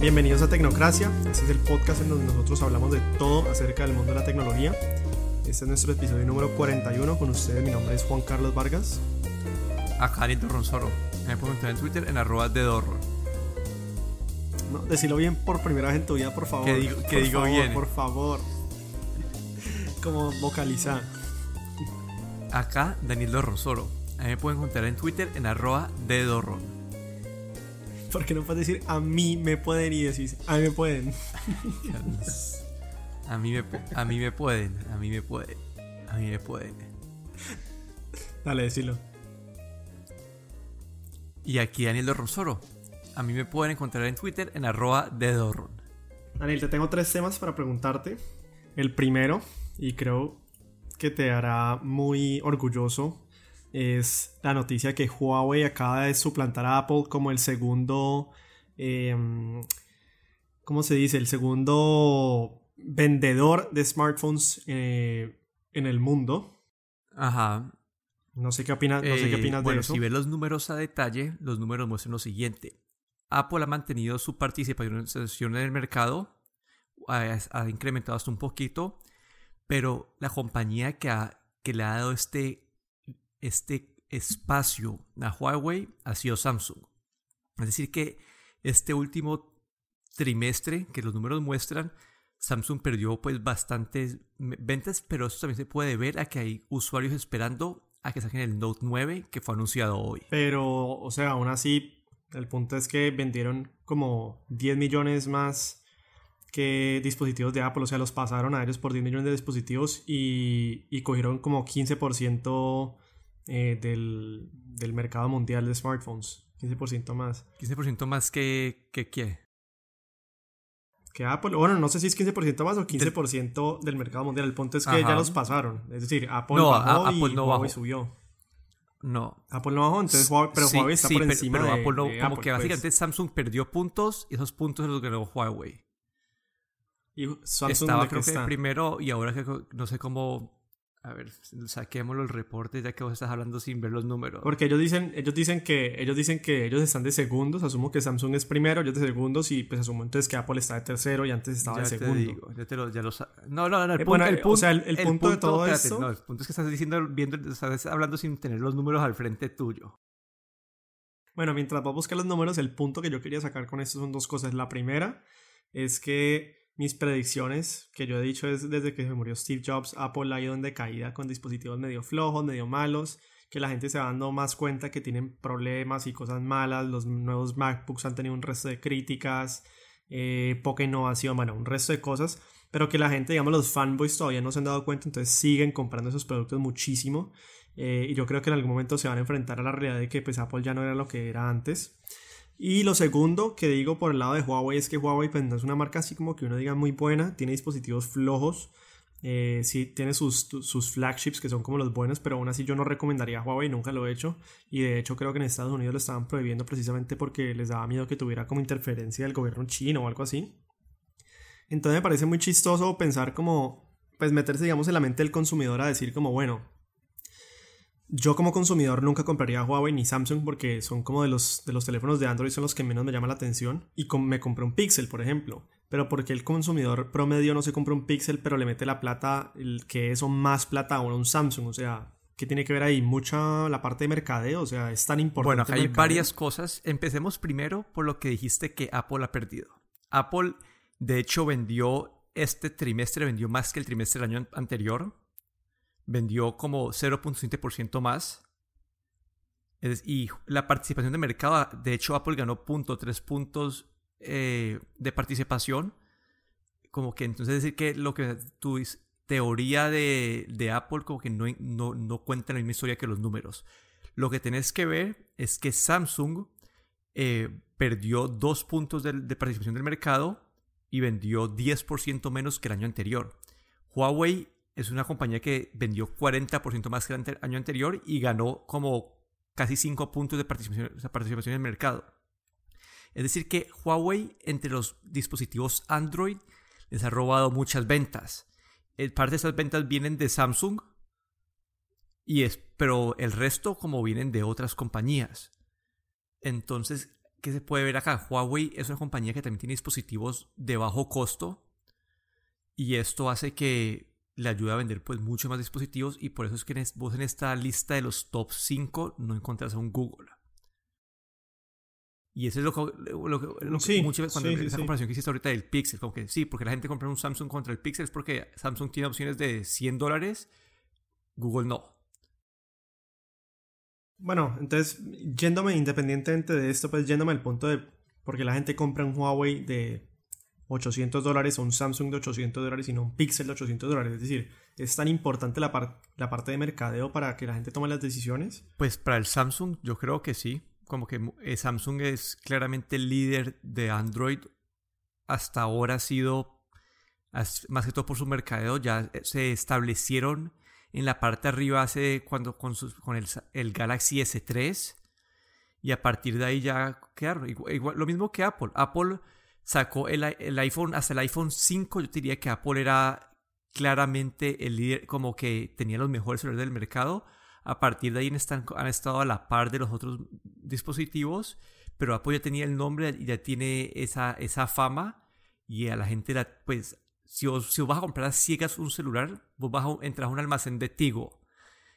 Bienvenidos a Tecnocracia, este es el podcast en donde nosotros hablamos de todo acerca del mundo de la tecnología. Este es nuestro episodio número 41, con ustedes mi nombre es Juan Carlos Vargas. Acá Daniel Dorronsoro, me pueden encontrar en Twitter en @Dedorro. No, decilo bien por primera vez en tu vida, por favor. Que digo bien. Por favor, como vocalizar. Acá Daniel Dorronsoro, me pueden encontrar en Twitter en @Dedorro. ¿Por qué no puedes decir a mí me pueden y decís a mí me pueden? A mí me pueden. Dale, decilo. Y aquí Daniel Dorronsoro. A mí me pueden encontrar en Twitter en @Dedorron. Daniel, te tengo tres temas para preguntarte. El primero, y creo que te hará muy orgulloso, es la noticia que Huawei acaba de suplantar a Apple como el segundo el segundo vendedor de smartphones en el mundo. Ajá. No sé qué opinas de eso. Si ves los números a detalle, los números muestran lo siguiente: Apple ha mantenido su participación en el mercado, ha incrementado hasta un poquito, pero la compañía que le ha dado este espacio a Huawei ha sido Samsung. Es decir que este último trimestre que los números muestran, Samsung perdió pues bastantes ventas, pero eso también se puede ver a que hay usuarios esperando a que saquen el Note 9 que fue anunciado hoy. Pero, o sea, aún así el punto es que vendieron como 10 millones más que dispositivos de Apple, o sea, los pasaron a ellos por 10 millones de dispositivos y cogieron como 15% del mercado mundial de smartphones. 15% más. 15% más que Apple. Bueno, no sé si es 15% más o 15% del mercado mundial. El punto es que ya los pasaron. Es decir, Apple no bajó, Apple no Huawei bajó. Subió. No. Apple no bajó, entonces Huawei, pero sí, Huawei está por encima pero de Apple. No, de como Apple, que básicamente pues. Samsung perdió puntos y esos puntos los ganó Huawei. Y Samsung creo que primero y ahora que no sé cómo. A ver, saquemos los reportes ya que vos estás hablando sin ver los números. Porque ellos dicen que ellos están de segundos. Asumo que Samsung es primero, ellos de segundos. Y pues asumo entonces que Apple está de tercero y antes estaba ya de segundo. El punto de todo esto... No, el punto es que estás hablando sin tener los números al frente tuyo. Bueno, mientras vos buscas los números, el punto que yo quería sacar con esto son dos cosas. La primera es que mis predicciones, que yo he dicho es desde que se murió Steve Jobs, Apple ha ido en decaída con dispositivos medio flojos, medio malos, que la gente se va dando más cuenta que tienen problemas y cosas malas. Los nuevos MacBooks han tenido un resto de críticas, poca innovación, bueno, un resto de cosas, pero que la gente, digamos los fanboys todavía no se han dado cuenta, entonces siguen comprando esos productos muchísimo, y yo creo que en algún momento se van a enfrentar a la realidad de que pues Apple ya no era lo que era antes. Y lo segundo que digo por el lado de Huawei es que Huawei pues no es una marca así como que uno diga muy buena, tiene dispositivos flojos, sí tiene sus flagships que son como los buenos, pero aún así yo no recomendaría a Huawei, nunca lo he hecho, y de hecho creo que en Estados Unidos lo estaban prohibiendo precisamente porque les daba miedo que tuviera como interferencia del gobierno chino o algo así. Entonces me parece muy chistoso pensar como, pues meterse digamos en la mente del consumidor a decir como bueno, yo como consumidor nunca compraría Huawei ni Samsung porque son como de los teléfonos de Android son los que menos me llaman la atención y me compré un Pixel, por ejemplo. Pero porque el consumidor promedio no se compra un Pixel pero le mete la plata, el que eso más plata ahora un Samsung, o sea, ¿qué tiene que ver ahí? Mucha la parte de mercadeo, o sea, es tan importante. Bueno, acá hay varias cosas. Empecemos primero por lo que dijiste que Apple ha perdido. Apple, de hecho, este trimestre vendió más que el trimestre del año anterior. Vendió como 0.7% más. Y la participación de mercado, de hecho Apple ganó 0.3 puntos de participación. Como que entonces decir que lo que tu teoría de Apple como que no cuenta la misma historia que los números. Lo que tenés que ver es que Samsung perdió 2 puntos de participación del mercado y vendió 10% menos que el año anterior. Huawei es una compañía que vendió 40% más que el año anterior y ganó como casi 5 puntos de participación en el mercado. Es decir que Huawei entre los dispositivos Android les ha robado muchas ventas. Parte de esas ventas vienen de Samsung, pero el resto como vienen de otras compañías. Entonces ¿Qué se puede ver acá? Huawei es una compañía que también tiene dispositivos de bajo costo y esto hace que le ayude a vender pues muchos más dispositivos, y por eso es que vos en esta lista de los top 5 no encontrás a un Google. Y eso es lo que muchas veces cuando esa comparación que hiciste ahorita del Pixel, como que sí, porque la gente compra un Samsung contra el Pixel es porque Samsung tiene opciones de $100, Google no. Bueno, entonces, yéndome independientemente de esto, pues yéndome al punto de porque la gente compra un Huawei de $800 o un Samsung de $800 y no un Pixel de $800. Es decir, ¿es tan importante la parte de mercadeo para que la gente tome las decisiones? Pues para el Samsung yo creo que sí. Como que Samsung es claramente el líder de Android. Hasta ahora ha sido, más que todo por su mercadeo, ya se establecieron en la parte de arriba con el Galaxy S3, y a partir de ahí ya quedaron. Igual, lo mismo que Apple. Apple sacó el iPhone, hasta el iPhone 5, yo diría que Apple era claramente el líder, como que tenía los mejores celulares del mercado. A partir de ahí han estado a la par de los otros dispositivos, pero Apple ya tenía el nombre y ya tiene esa fama, y a la gente, pues, si vos vas a comprar a ciegas un celular, vos entras a un almacén de Tigo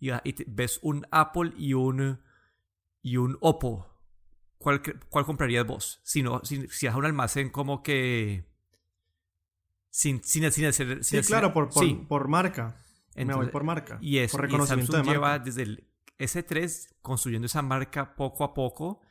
y ves un Apple y un Oppo. ¿Cuál comprarías vos? Si vas a un almacén como que sin hacer... Sí, claro, por marca. Entonces, me voy por marca. Por reconocimiento de marca. Lleva desde el S3 construyendo esa marca poco a poco,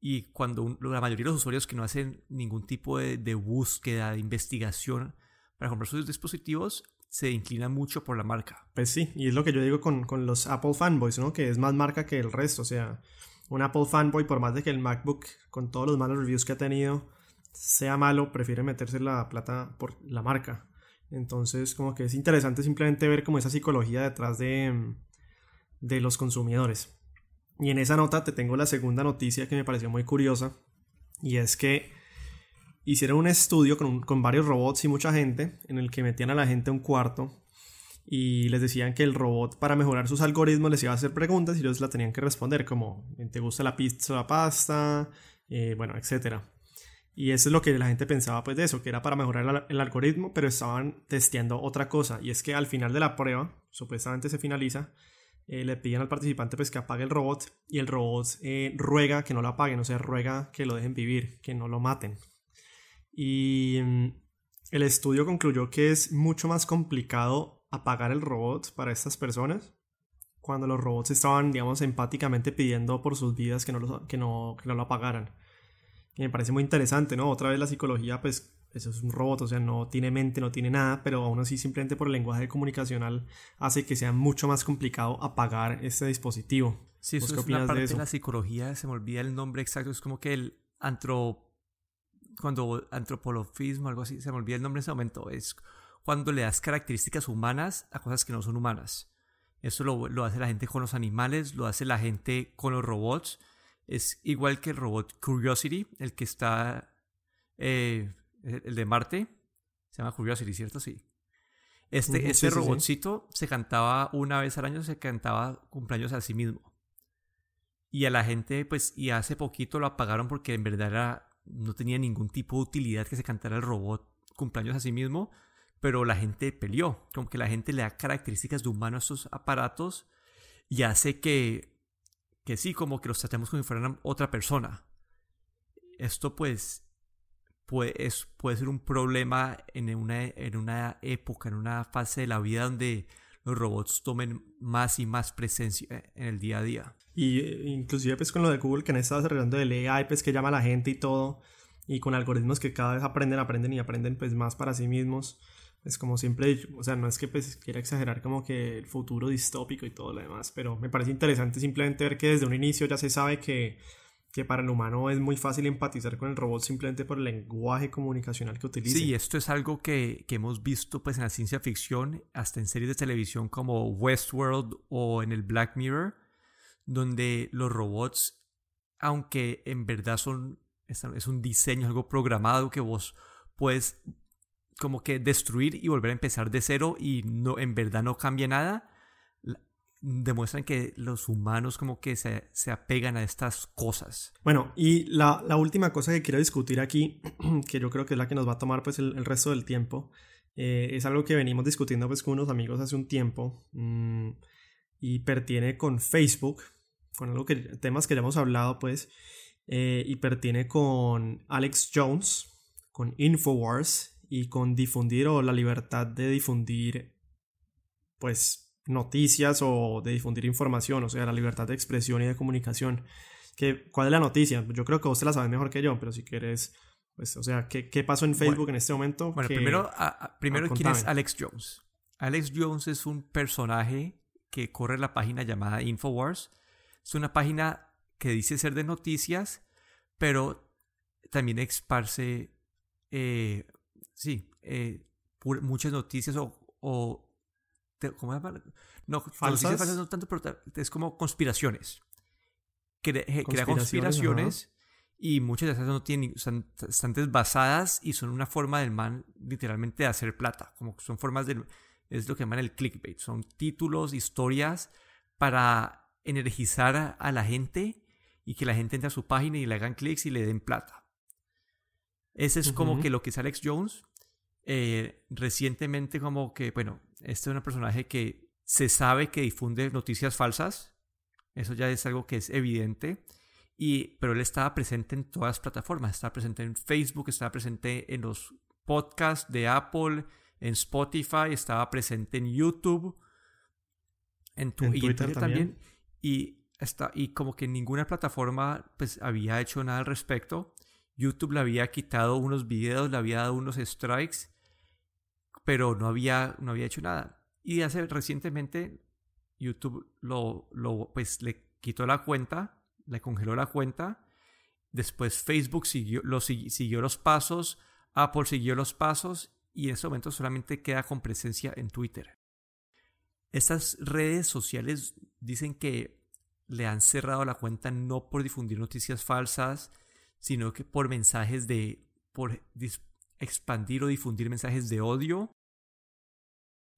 y cuando la mayoría de los usuarios que no hacen ningún tipo de búsqueda, de investigación para comprar sus dispositivos, se inclinan mucho por la marca. Pues sí, y es lo que yo digo con los Apple fanboys, ¿no? Que es más marca que el resto. O sea, un Apple fanboy, por más de que el MacBook, con todos los malos reviews que ha tenido, sea malo, prefiere meterse la plata por la marca. Entonces, como que es interesante simplemente ver como esa psicología detrás de los consumidores. Y en esa nota te tengo la segunda noticia que me pareció muy curiosa, y es que hicieron un estudio con varios robots y mucha gente, en el que metían a la gente a un cuarto y les decían que el robot, para mejorar sus algoritmos, les iba a hacer preguntas y ellos la tenían que responder, como ¿te gusta la pizza o la pasta? Bueno, etcétera. Y eso es lo que la gente pensaba pues de eso, que era para mejorar el algoritmo, pero estaban testeando otra cosa. Y es que al final de la prueba, supuestamente se finaliza, le piden al participante pues que apague el robot, y el robot ruega que no lo apaguen, o sea, ruega que lo dejen vivir, que no lo maten. Y el estudio concluyó que es mucho más complicado apagar el robot para estas personas, cuando los robots estaban, digamos, empáticamente pidiendo por sus vidas que no lo apagaran. Y me parece muy interesante, ¿no? Otra vez la psicología, pues, eso es un robot, o sea, no tiene mente, no tiene nada, pero aún así simplemente por el lenguaje comunicacional hace que sea mucho más complicado apagar este dispositivo. Sí, eso es una parte de la psicología, se me olvida el nombre exacto, es como que el antropomorfismo, algo así, se me olvida el nombre en ese momento, es cuando le das características humanas a cosas que no son humanas. Eso lo hace la gente con los animales, lo hace la gente con los robots. Es igual que el robot Curiosity, el que está, el de Marte, se llama Curiosity, ¿cierto? Sí. Este robotcito se cantaba una vez al año, se cantaba cumpleaños a sí mismo. Y a la gente, pues, y hace poquito lo apagaron porque en verdad no tenía ningún tipo de utilidad que se cantara el robot cumpleaños a sí mismo, pero la gente peleó, como que la gente le da características de humano a estos aparatos y hace que sí, como que los tratemos como si fueran otra persona. Esto pues puede ser un problema en una época, en una fase de la vida donde los robots tomen más y más presencia en el día a día. Y inclusive pues con lo de Google, que han estado desarrollando el AI, pues que llama a la gente y todo, y con algoritmos que cada vez aprenden pues más para sí mismos. Es como siempre, o sea, no es que pues, quiera exagerar como que el futuro distópico y todo lo demás, pero me parece interesante simplemente ver que desde un inicio ya se sabe que para el humano es muy fácil empatizar con el robot simplemente por el lenguaje comunicacional que utiliza. Sí, esto es algo que hemos visto pues en la ciencia ficción, hasta en series de televisión como Westworld o en el Black Mirror, donde los robots, aunque en verdad es un diseño, algo programado que vos puedes como que destruir y volver a empezar de cero y no, en verdad no cambia nada. demuestran que los humanos como que se apegan a estas cosas. Bueno, y la última cosa que quiero discutir aquí, que yo creo que es la que nos va a tomar pues el resto del tiempo, es algo que venimos discutiendo pues con unos amigos hace un tiempo, y pertiene con Facebook, con algo que, temas que ya hemos hablado pues, y pertiene con Alex Jones, con Infowars y con difundir o la libertad de difundir pues noticias o de difundir información, o sea, la libertad de expresión y de comunicación. ¿Cuál es la noticia? Yo creo que vos te la sabes mejor que yo, pero si quieres, pues, o sea, ¿qué pasó en Facebook en este momento? Bueno, primero ¿quién es Alex Jones? Alex Jones es un personaje que corre la página llamada Infowars. Es una página que dice ser de noticias, pero también esparce muchas noticias o ¿cómo llaman? No, falsas no tanto, pero es como conspiraciones. Crea conspiraciones, ajá. Y muchas de esas no tienen, o sea, están desbasadas y son una forma del man literalmente de hacer plata, como son formas de, es lo que llaman el clickbait, son títulos, historias para energizar a la gente y que la gente entre a su página y le hagan clics y le den plata. Ese es como que lo que es Alex Jones. Recientemente como que, bueno, este es un personaje que se sabe que difunde noticias falsas. Eso ya es algo que es evidente. Pero él estaba presente en todas las plataformas. Estaba presente en Facebook, estaba presente en los podcasts de Apple, en Spotify, estaba presente en YouTube, en Twitter también. Y como que ninguna plataforma pues había hecho nada al respecto. YouTube le había quitado unos videos, le había dado unos strikes, pero no había hecho nada. Y recientemente YouTube pues le quitó la cuenta, le congeló la cuenta. Después Facebook siguió los pasos, Apple siguió los pasos y en este momento solamente queda con presencia en Twitter. Estas redes sociales dicen que le han cerrado la cuenta no por difundir noticias falsas, sino que por mensajes expandir o difundir mensajes de odio,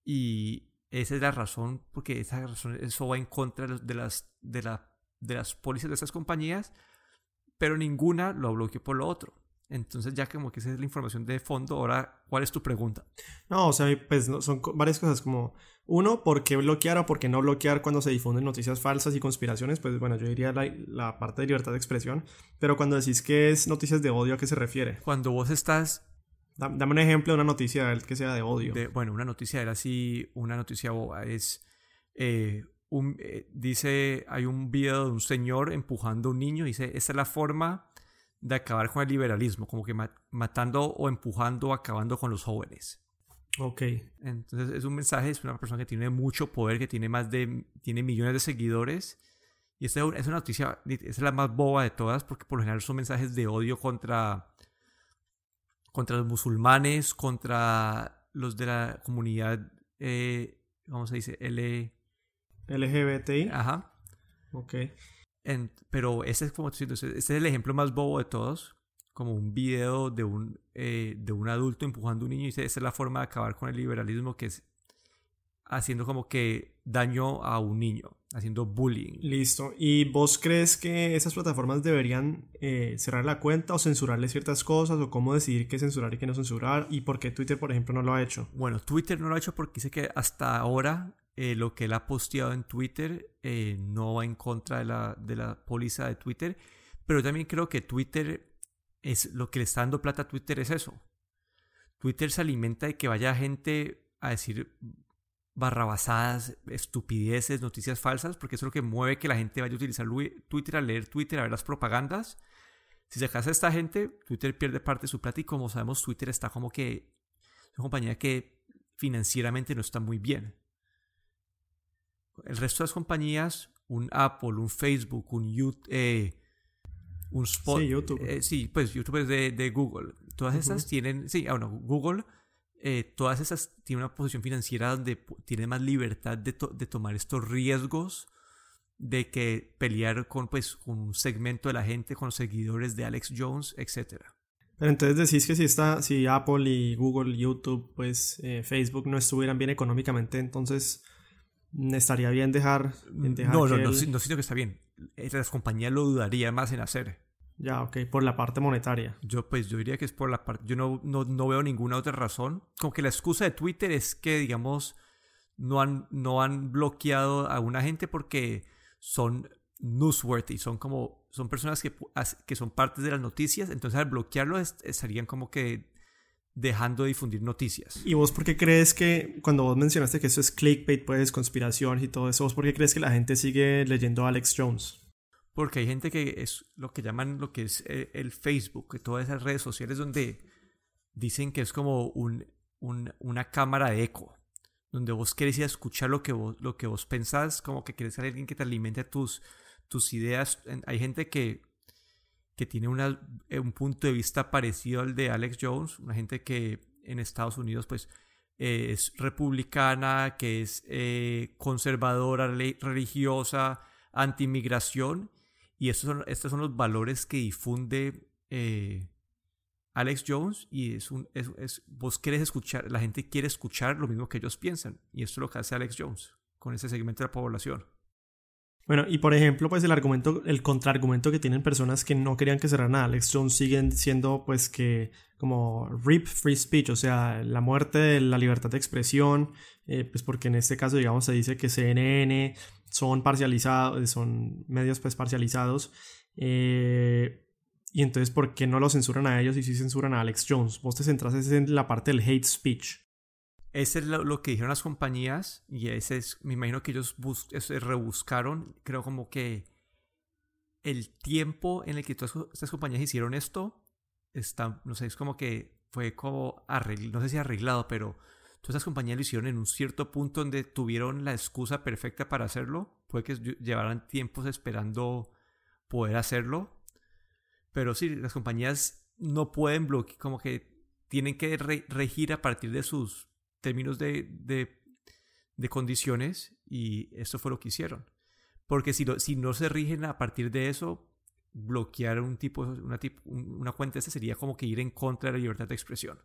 y esa es la razón, porque eso va en contra de las pólizas de estas compañías, pero ninguna lo bloqueó por lo otro. Entonces ya como que esa es la información de fondo. Ahora, ¿cuál es tu pregunta? No, o sea, pues son varias cosas como, uno, ¿por qué bloquear o por qué no bloquear cuando se difunden noticias falsas y conspiraciones? Pues bueno, yo diría la parte de libertad de expresión, pero cuando decís que es noticias de odio, ¿a qué se refiere? Cuando vos estás... Dame un ejemplo de una noticia que sea de odio. Una noticia era así, una noticia boba, es... dice, hay un video de un señor empujando a un niño, dice, esta es la forma de acabar con el liberalismo, como que matando o empujando o acabando con los jóvenes. Ok. Entonces es un mensaje, es una persona que tiene mucho poder, que tiene millones de seguidores. Y esta es una noticia, es la más boba de todas, porque por lo general son mensajes de odio contra los musulmanes, contra los de la comunidad, ¿cómo se dice? LGBTI. Ajá. Ok. Pero ese es como te digo, este es el ejemplo más bobo de todos, como un video de un adulto empujando a un niño y dice, esa es la forma de acabar con el liberalismo, que es haciendo como que daño a un niño, haciendo bullying. Listo. ¿Y vos crees que esas plataformas deberían cerrar la cuenta o censurarle ciertas cosas, o cómo decidir qué censurar y qué no censurar? ¿Y por qué Twitter, por ejemplo, no lo ha hecho? Bueno, Twitter no lo ha hecho porque dice que hasta ahora... lo que él ha posteado en Twitter no va en contra de la póliza de Twitter, pero yo también creo que Twitter es lo que le está dando plata a Twitter, es eso. Twitter se alimenta de que vaya gente a decir barrabasadas, estupideces, noticias falsas, porque eso es lo que mueve que la gente vaya a utilizar Twitter, a leer Twitter, a ver las propagandas. Si sacas a esta gente, Twitter pierde parte de su plata, y como sabemos, Twitter está como que es una compañía que financieramente no está muy bien. El resto de las compañías, un Apple, un Facebook, un Spotify. Sí, YouTube. Pues YouTube es de Google. Todas esas tienen... Google. Todas esas tienen una posición financiera donde tienen más libertad de tomar estos riesgos, de que pelear con con un segmento de la gente, con los seguidores de Alex Jones, etc. Pero entonces decís que si Apple y Google, YouTube, Facebook no estuvieran bien económicamente, entonces... Estaría bien dejar no siento que está bien. Las compañías lo dudaría más en hacer. Ya, ok, por la parte monetaria. Yo diría que es por la parte... Yo no veo ninguna otra razón. Como que la excusa de Twitter es que, digamos, no han bloqueado a una gente porque son newsworthy. Son personas que son partes de las noticias. Entonces, al bloquearlo, estarían como que dejando de difundir noticias. ¿Y vos por qué crees que, cuando vos mencionaste que eso es clickbait, pues, conspiración y todo eso, vos por qué crees que la gente sigue leyendo a Alex Jones? Porque hay gente que es lo que llaman lo que es el Facebook, todas esas redes sociales donde dicen que es como una cámara de eco, donde vos querés ir a escuchar lo que vos pensás, como que querés a alguien que te alimente tus ideas. Hay gente que tiene un punto de vista parecido al de Alex Jones, una gente que en Estados Unidos pues es republicana, que es conservadora, religiosa, anti-inmigración, y estos son los valores que difunde Alex Jones, y vos querés escuchar, la gente quiere escuchar lo mismo que ellos piensan, y esto es lo que hace Alex Jones con ese segmento de la población. Bueno, y por ejemplo, pues el contraargumento que tienen personas que no querían que cerraran a Alex Jones siguen siendo pues que como RIP free speech, o sea, la muerte de la libertad de expresión, pues porque en este caso, digamos, se dice que CNN son medios pues parcializados, y entonces ¿por qué no lo censuran a ellos y sí censuran a Alex Jones? Vos te centras en la parte del hate speech. Ese es lo que dijeron las compañías, y ese es, me imagino que ellos rebuscaron, creo, como que el tiempo en el que todas estas compañías hicieron esto, no sé, es como que fue como no sé si arreglado, pero todas estas compañías lo hicieron en un cierto punto donde tuvieron la excusa perfecta para hacerlo. Puede que llevaran tiempos esperando poder hacerlo, pero sí, las compañías no pueden bloquear, como que tienen que regir a partir de sus términos de condiciones, y esto fue lo que hicieron, porque si no se rigen a partir de eso, bloquear una cuenta sería como que ir en contra de la libertad de expresión.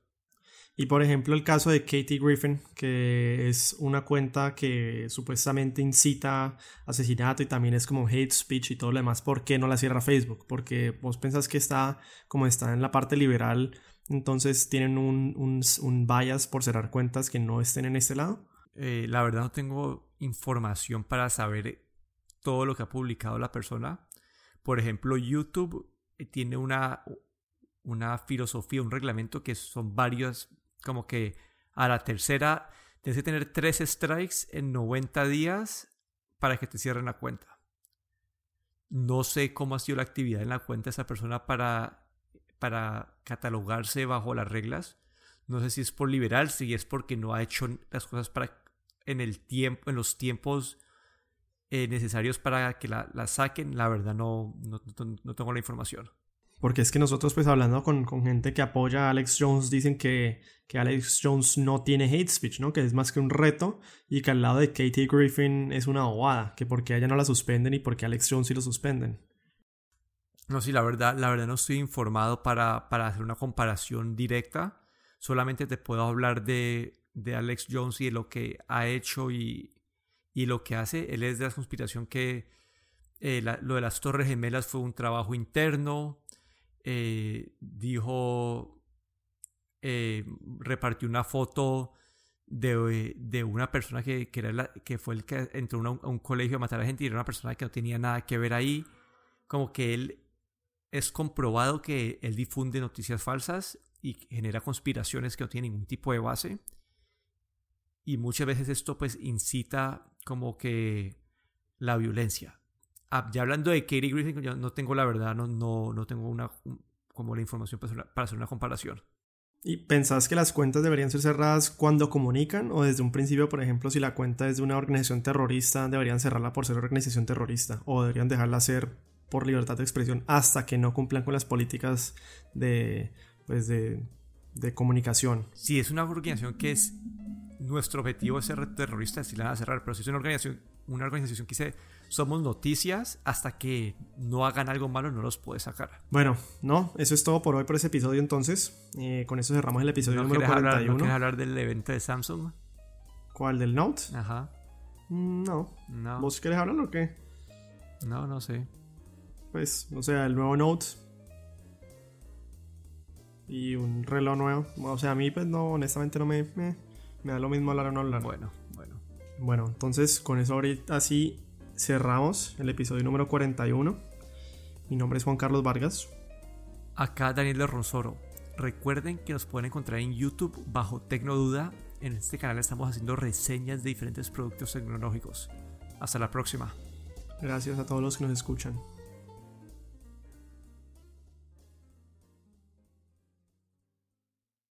Y por ejemplo el caso de Katie Griffin, que es una cuenta que supuestamente incita asesinato y también es como hate speech y todo lo demás, ¿por qué no la cierra Facebook? Porque vos pensás que está en la parte liberal, entonces tienen un bias por cerrar cuentas que no estén en este lado. La verdad no tengo información para saber todo lo que ha publicado la persona. Por ejemplo, YouTube tiene una filosofía, un reglamento que son varios, como que a la tercera tienes que tener 3 strikes en 90 días para que te cierren la cuenta. No sé cómo ha sido la actividad en la cuenta de esa persona para catalogarse bajo las reglas. No sé si es por liberal, si es porque no ha hecho las cosas en los tiempos necesarios para que la saquen. La verdad no tengo la información. Porque es que nosotros, pues hablando con gente que apoya a Alex Jones, dicen que Alex Jones no tiene hate speech, ¿no? Que es más que un reto, y que al lado de Katie Griffin es una bobada, que porque a ella no la suspenden y porque a Alex Jones sí lo suspenden. No, sí, la verdad no estoy informado para hacer una comparación directa. Solamente te puedo hablar de Alex Jones y de lo que ha hecho y lo que hace. Él es de la conspiración que lo de las Torres Gemelas fue un trabajo interno. Repartió una foto de una persona que fue el que entró a un colegio a matar a gente, y era una persona que no tenía nada que ver ahí. Como que él es comprobado que él difunde noticias falsas y genera conspiraciones que no tienen ningún tipo de base, y muchas veces esto pues incita como que la violencia. Ya hablando de Katie Griffin, yo no tengo la verdad, no tengo como la información para hacer una comparación. ¿Y pensás que las cuentas deberían ser cerradas cuando comunican? ¿O desde un principio, por ejemplo, si la cuenta es de una organización terrorista, deberían cerrarla por ser organización terrorista? ¿O deberían dejarla ser por libertad de expresión hasta que no cumplan con las políticas de comunicación? Si es una organización que es... Nuestro objetivo es ser terrorista, si la van a cerrar, pero si es una organización que dice... Somos noticias, hasta que no hagan algo malo no los puedes sacar. Bueno, no, eso es todo por hoy, por ese episodio entonces. Con eso cerramos el episodio número 41. ¿No quieres hablar del evento de Samsung? ¿Cuál? ¿Del Note? Ajá. No. ¿Vos querés hablar o qué? No sé. Pues, o sea, el nuevo Note y un reloj nuevo. O sea, a mí, pues, no, honestamente no me da lo mismo hablar o no hablar. Bueno, entonces, con eso ahorita sí cerramos el episodio número 41. Mi nombre es Juan Carlos Vargas. Acá Daniel Dorronsoro. Recuerden que nos pueden encontrar en YouTube bajo Tecnoduda. En este canal estamos haciendo reseñas de diferentes productos tecnológicos. Hasta la próxima. Gracias a todos los que nos escuchan.